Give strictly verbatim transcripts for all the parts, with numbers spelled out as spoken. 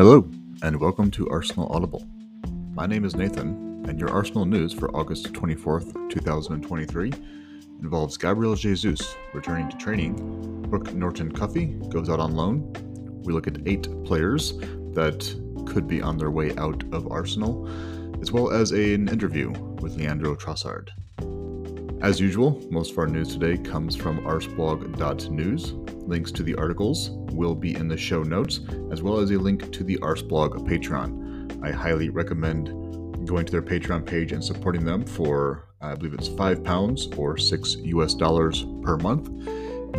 Hello, and welcome to Arsenal Audible. My name is Nathan, and your Arsenal news for August twenty-fourth, two thousand twenty-three involves Gabriel Jesus returning to training, Brooke Norton-Cuffy goes out on loan, we look at eight players that could be on their way out of Arsenal, as well as an interview with Leandro Trossard. As usual, most of our news today comes from arseblog dot news. Links to the articles will be in the show notes, as well as a link to the Arseblog Patreon. I highly recommend going to their Patreon page and supporting them for, I believe it's five pounds or six U S dollars per month,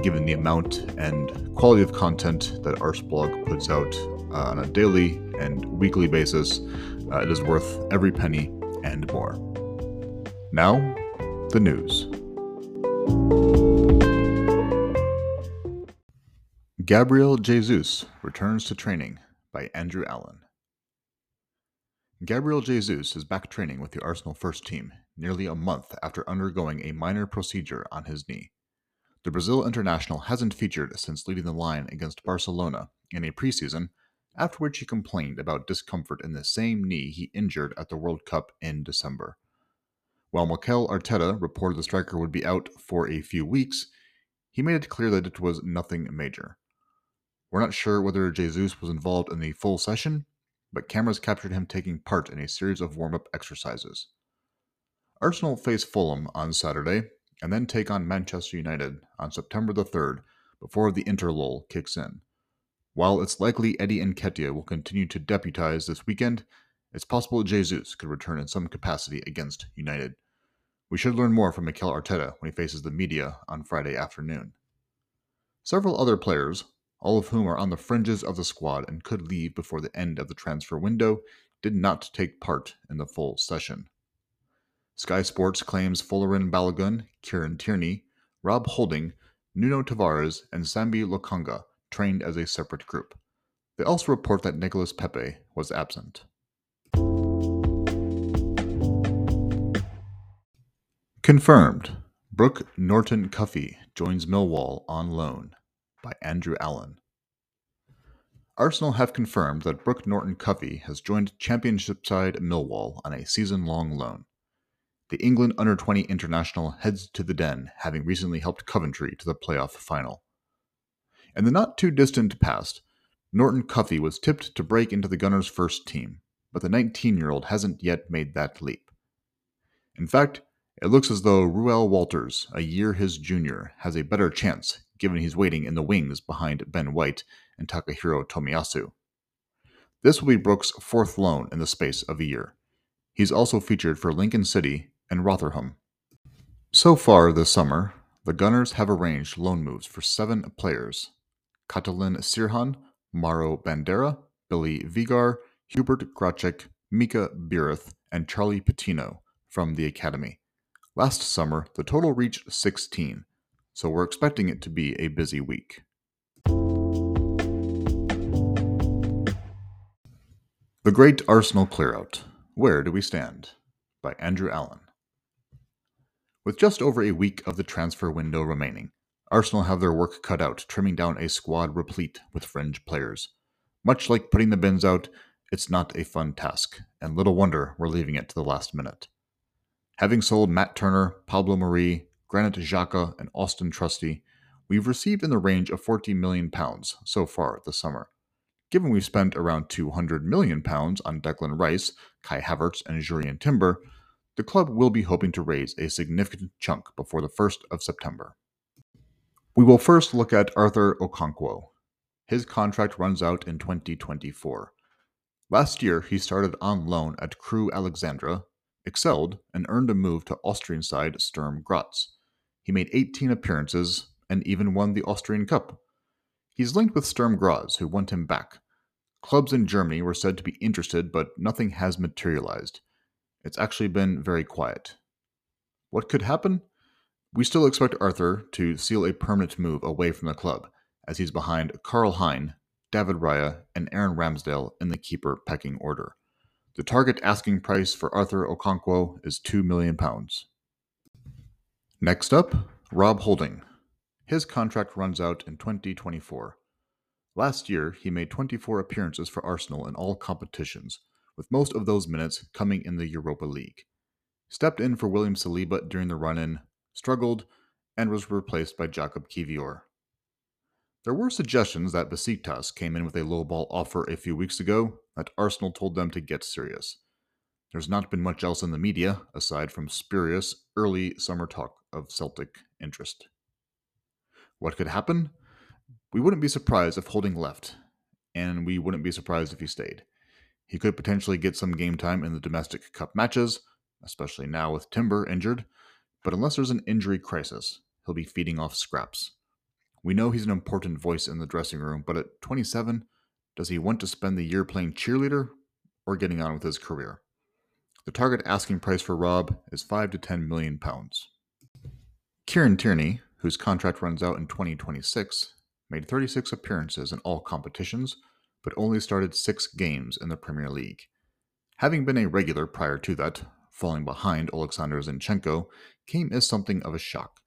given the amount and quality of content that Arseblog puts out uh, on a daily and weekly basis. Uh, it is worth every penny and more. Now, the news. Gabriel Jesus returns to training by Andrew Allen. Gabriel Jesus is back training with the Arsenal first team nearly a month after undergoing a minor procedure on his knee. The Brazil international hasn't featured since leading the line against Barcelona in a preseason, after which he complained about discomfort in the same knee he injured at the World Cup in December. While Mikel Arteta reported the striker would be out for a few weeks, he made it clear that it was nothing major. We're not sure whether Jesus was involved in the full session, but cameras captured him taking part in a series of warm-up exercises. Arsenal face Fulham on Saturday, and then take on Manchester United on September the third, before the interlull kicks in. While it's likely Eddie Nketiah will continue to deputize this weekend, it's possible Jesus could return in some capacity against United. We should learn more from Mikel Arteta when he faces the media on Friday afternoon. Several other players, all of whom are on the fringes of the squad and could leave before the end of the transfer window, did not take part in the full session. Sky Sports claims Folarin Balogun, Kieran Tierney, Rob Holding, Nuno Tavares, and Sambi Lokonga trained as a separate group. They also report that Nicolas Pepe was absent. Confirmed, Brooke Norton-Cuffy joins Millwall on loan, by Andrew Allen. Arsenal have confirmed that Brooke Norton-Cuffy has joined Championship side Millwall on a season-long loan. The England under twenty international heads to the Den, having recently helped Coventry to the playoff final. In the not-too-distant past, Norton-Cuffy was tipped to break into the Gunners' first team, but the nineteen-year-old hasn't yet made that leap. In fact, it looks as though Ruel Walters, a year his junior, has a better chance, given he's waiting in the wings behind Ben White and Takahiro Tomiyasu. This will be Brooke's fourth loan in the space of a year. He's also featured for Lincoln City and Rotherham. So far this summer, the Gunners have arranged loan moves for seven players: Catalin Sirhan, Mauro Bandera, Billy Vigar, Hubert Gracek, Mika Birith, and Charlie Patino from the academy. Last summer, the total reached sixteen, so we're expecting it to be a busy week. The Great Arsenal Clearout. Where do we stand? By Andrew Allen. With just over a week of the transfer window remaining, Arsenal have their work cut out trimming down a squad replete with fringe players. Much like putting the bins out, it's not a fun task, and little wonder we're leaving it to the last minute. Having sold Matt Turner, Pablo Marie, Granit Xhaka, and Austin Trusty, we've received in the range of forty million pounds so far this summer. Given we've spent around two hundred million pounds on Declan Rice, Kai Havertz, and Jurian Timber, the club will be hoping to raise a significant chunk before the first of September. We will first look at Arthur Okonkwo. His contract runs out in twenty twenty-four. Last year, he started on loan at Crewe Alexandra, excelled, and earned a move to Austrian side Sturm Graz. He made eighteen appearances and even won the Austrian Cup. He's linked with Sturm Graz, who want him back. Clubs in Germany were said to be interested, but nothing has materialized. It's actually been very quiet. What could happen? We still expect Arthur to seal a permanent move away from the club, as he's behind Karl Hein, David Raya, and Aaron Ramsdale in the keeper pecking order. The target asking price for Arthur Okonkwo is two million pounds. Next up, Rob Holding. His contract runs out in twenty twenty-four. Last year, he made twenty-four appearances for Arsenal in all competitions, with most of those minutes coming in the Europa League. Stepped in for William Saliba during the run-in, struggled, and was replaced by Jakob Kivior. There were suggestions that Besiktas came in with a low-ball offer a few weeks ago that Arsenal told them to get serious. There's not been much else in the media, aside from spurious early summer talk of Celtic interest. What could happen? We wouldn't be surprised if Holding left, and we wouldn't be surprised if he stayed. He could potentially get some game time in the domestic cup matches, especially now with Timber injured, but unless there's an injury crisis, he'll be feeding off scraps. We know he's an important voice in the dressing room, but at twenty-seven, does he want to spend the year playing cheerleader or getting on with his career? The target asking price for Rob is five to ten million pounds. Kieran Tierney, whose contract runs out in twenty twenty-six, made thirty-six appearances in all competitions, but only started six games in the Premier League. Having been a regular prior to that, falling behind Oleksandr Zinchenko came as something of a shock.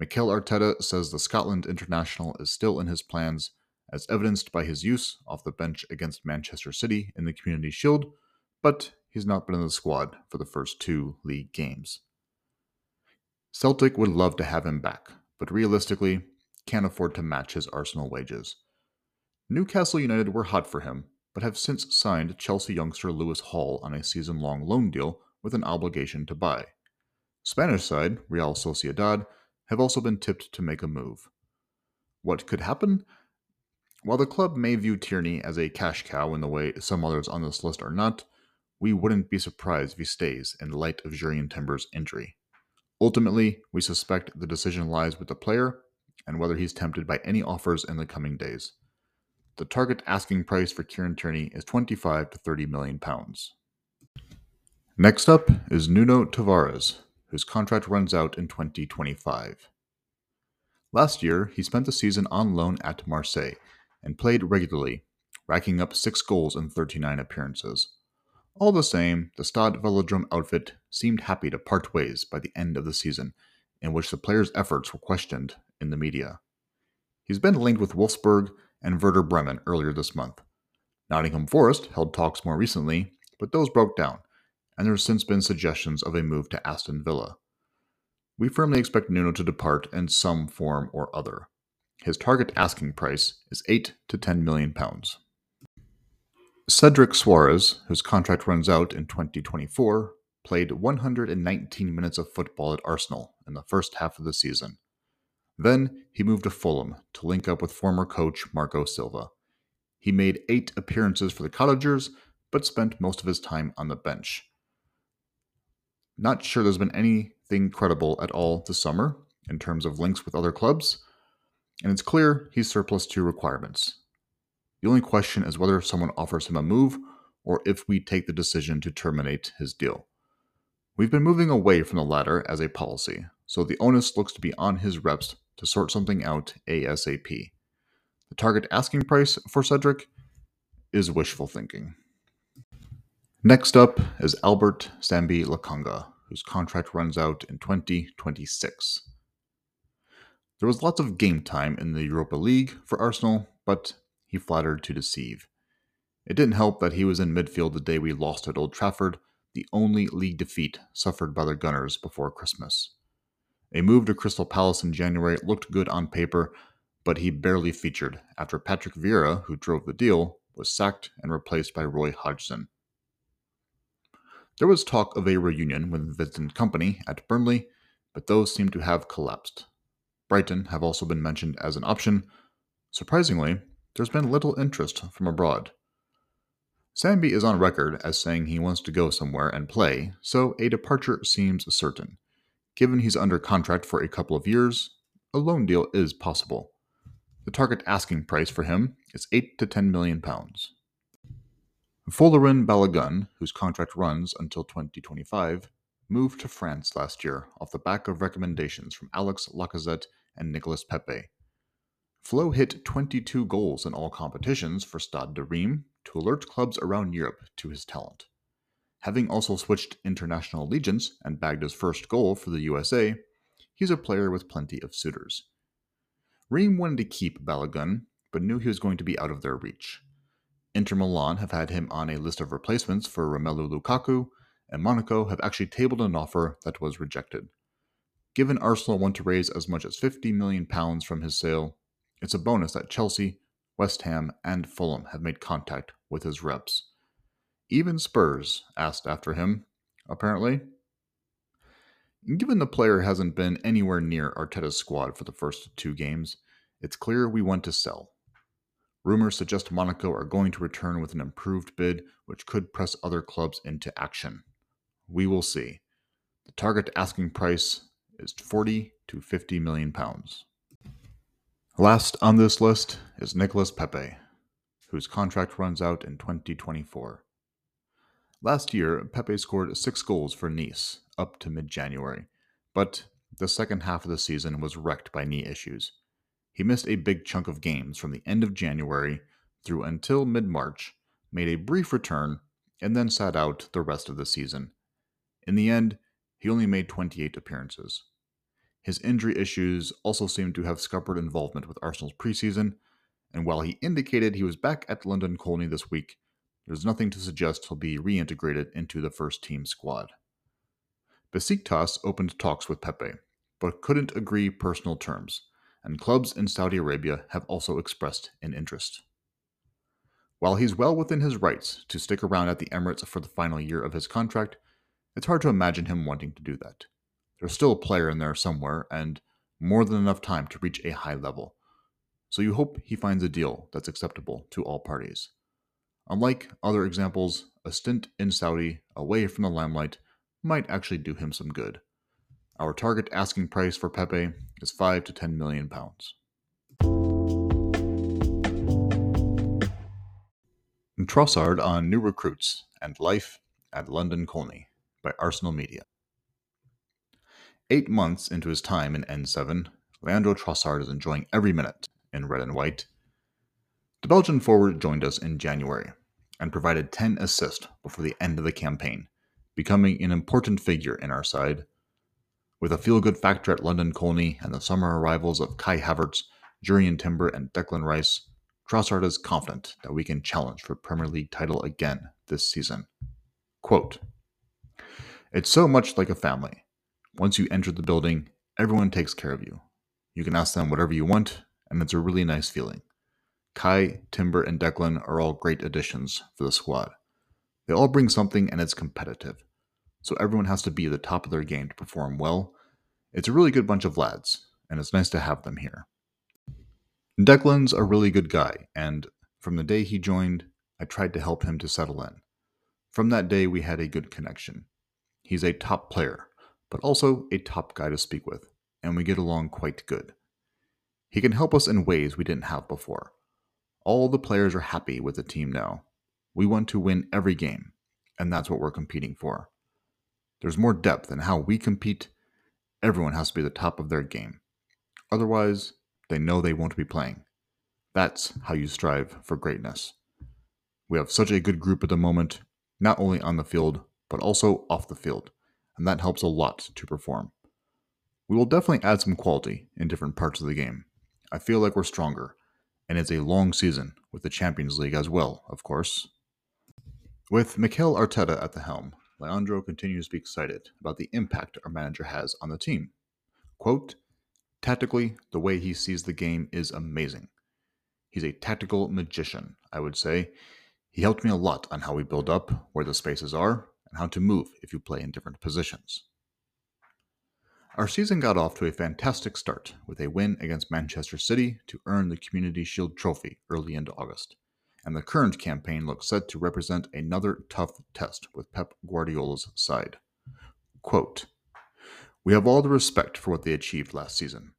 Mikel Arteta says the Scotland international is still in his plans, as evidenced by his use off the bench against Manchester City in the Community Shield, but he's not been in the squad for the first two league games. Celtic would love to have him back, but realistically, can't afford to match his Arsenal wages. Newcastle United were hot for him, but have since signed Chelsea youngster Lewis Hall on a season-long loan deal with an obligation to buy. Spanish side, Real Sociedad, have also been tipped to make a move. What could happen? While the club may view Tierney as a cash cow in the way some others on this list are not, we wouldn't be surprised if he stays in light of Jurian Timber's injury. Ultimately, we suspect the decision lies with the player and whether he's tempted by any offers in the coming days. The target asking price for Kieran Tierney is twenty-five to thirty million pounds. Next up is Nuno Tavares, whose contract runs out in twenty twenty-five. Last year, he spent the season on loan at Marseille and played regularly, racking up six goals in thirty-nine appearances. All the same, the Stade Velodrome outfit seemed happy to part ways by the end of the season, in which the player's efforts were questioned in the media. He's been linked with Wolfsburg and Werder Bremen earlier this month. Nottingham Forest held talks more recently, but those broke down, and there have since been suggestions of a move to Aston Villa. We firmly expect Nuno to depart in some form or other. His target asking price is eight to ten million pounds. Cedric Suarez, whose contract runs out in twenty twenty-four, played one hundred nineteen minutes of football at Arsenal in the first half of the season. Then he moved to Fulham to link up with former coach Marco Silva. He made eight appearances for the Cottagers, but spent most of his time on the bench. Not sure there's been anything credible at all this summer in terms of links with other clubs, and it's clear he's surplus to requirements. The only question is whether someone offers him a move or if we take the decision to terminate his deal. We've been moving away from the latter as a policy, so the onus looks to be on his reps to sort something out ASAP. The target asking price for Cedric is wishful thinking. Next up is Albert Sambi Lokonga, whose contract runs out in twenty twenty-six. There was lots of game time in the Europa League for Arsenal, but he flattered to deceive. It didn't help that he was in midfield the day we lost at Old Trafford, the only league defeat suffered by the Gunners before Christmas. A move to Crystal Palace in January looked good on paper, but he barely featured after Patrick Vieira, who drove the deal, was sacked and replaced by Roy Hodgson. There was talk of a reunion with Vincent Kompany at Burnley, but those seem to have collapsed. Brighton have also been mentioned as an option. Surprisingly, there's been little interest from abroad. Sambi is on record as saying he wants to go somewhere and play, so a departure seems certain. Given he's under contract for a couple of years, a loan deal is possible. The target asking price for him is eight to ten million pounds. Folarin Balogun, whose contract runs until twenty twenty-five, moved to France last year off the back of recommendations from Alex Lacazette and Nicolas Pepe. Flo hit twenty-two goals in all competitions for Stade de Reims to alert clubs around Europe to his talent. Having also switched international allegiance and bagged his first goal for the U S A, he's a player with plenty of suitors. Reims wanted to keep Balogun, but knew he was going to be out of their reach. Inter Milan have had him on a list of replacements for Romelu Lukaku, and Monaco have actually tabled an offer that was rejected. Given Arsenal want to raise as much as fifty million pounds from his sale, it's a bonus that Chelsea, West Ham, and Fulham have made contact with his reps. Even Spurs asked after him, apparently. Given the player hasn't been anywhere near Arteta's squad for the first two games, it's clear we want to sell. Rumors suggest Monaco are going to return with an improved bid, which could press other clubs into action. We will see. The target asking price is forty to fifty million pounds. Last on this list is Nicolas Pepe, whose contract runs out in twenty twenty-four. Last year, Pepe scored six goals for Nice up to mid-January, but the second half of the season was wrecked by knee issues. He missed a big chunk of games from the end of January through until mid-March, made a brief return, and then sat out the rest of the season. In the end, he only made twenty-eight appearances. His injury issues also seemed to have scuppered involvement with Arsenal's preseason, and while he indicated he was back at London Colney this week, there's nothing to suggest he'll be reintegrated into the first-team squad. Besiktas opened talks with Pepe, but couldn't agree personal terms, and clubs in Saudi Arabia have also expressed an interest. While he's well within his rights to stick around at the Emirates for the final year of his contract, it's hard to imagine him wanting to do that. There's still a player in there somewhere, and more than enough time to reach a high level. So you hope he finds a deal that's acceptable to all parties. Unlike other examples, a stint in Saudi, away from the limelight, might actually do him some good. Our target asking price for Pepe is five to ten million pounds. Trossard on new recruits and life at London Colney by Arsenal Media. Eight months into his time in N seven, Leandro Trossard is enjoying every minute in red and white. The Belgian forward joined us in January and provided ten assists before the end of the campaign, becoming an important figure in our side. With a feel-good factor at London Colney and the summer arrivals of Kai Havertz, Jurian Timber, and Declan Rice, Trossard is confident that we can challenge for Premier League title again this season. Quote, "It's so much like a family. Once you enter the building, everyone takes care of you. You can ask them whatever you want, and it's a really nice feeling. Kai, Timber, and Declan are all great additions for the squad. They all bring something, and it's competitive. So everyone has to be at the top of their game to perform well. It's a really good bunch of lads, and it's nice to have them here. Declan's a really good guy, and from the day he joined, I tried to help him to settle in. From that day, we had a good connection. He's a top player, but also a top guy to speak with, and we get along quite good. He can help us in ways we didn't have before. All the players are happy with the team now. We want to win every game, and that's what we're competing for. There's more depth in how we compete. Everyone has to be at the top of their game. Otherwise, they know they won't be playing. That's how you strive for greatness. We have such a good group at the moment, not only on the field, but also off the field, and that helps a lot to perform. We will definitely add some quality in different parts of the game. I feel like we're stronger, and it's a long season with the Champions League as well, of course." With Mikel Arteta at the helm, Leandro continues to be excited about the impact our manager has on the team. Quote, "Tactically, the way he sees the game is amazing. He's a tactical magician, I would say. He helped me a lot on how we build up, where the spaces are, and how to move if you play in different positions." Our season got off to a fantastic start with a win against Manchester City to earn the Community Shield trophy early into August. And the current campaign looks set to represent another tough test with Pep Guardiola's side. Quote, "We have all the respect for what they achieved last season.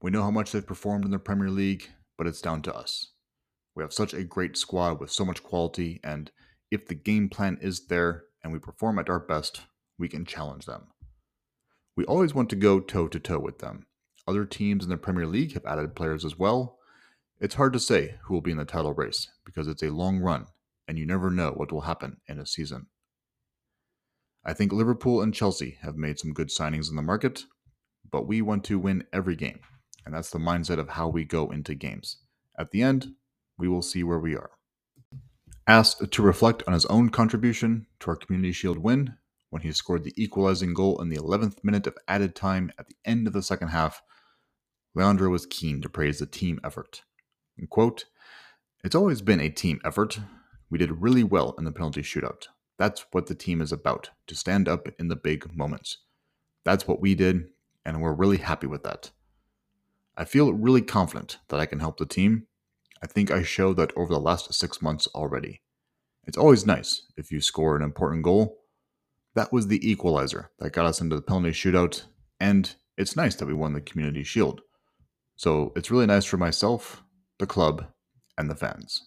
We know how much they've performed in the Premier League, but it's down to us. We have such a great squad with so much quality, and if the game plan is there and we perform at our best, we can challenge them. We always want to go toe-to-toe with them. Other teams in the Premier League have added players as well. It's hard to say who will be in the title race because it's a long run and you never know what will happen in a season. I think Liverpool and Chelsea have made some good signings in the market, but we want to win every game, and that's the mindset of how we go into games, At the end, we will see where we are. Asked to reflect on his own contribution to our Community Shield win when he scored the equalizing goal in the eleventh minute of added time at the end of the second half, Leandro was keen to praise the team effort. And quote, "It's always been a team effort. We did really well in the penalty shootout. That's what the team is about, to stand up in the big moments. That's what we did, and we're really happy with that. I feel really confident that I can help the team. I think I showed that over the last six months already. It's always nice if you score an important goal. That was the equalizer that got us into the penalty shootout, and it's nice that we won the Community Shield. So it's really nice for myself, the club, and the fans."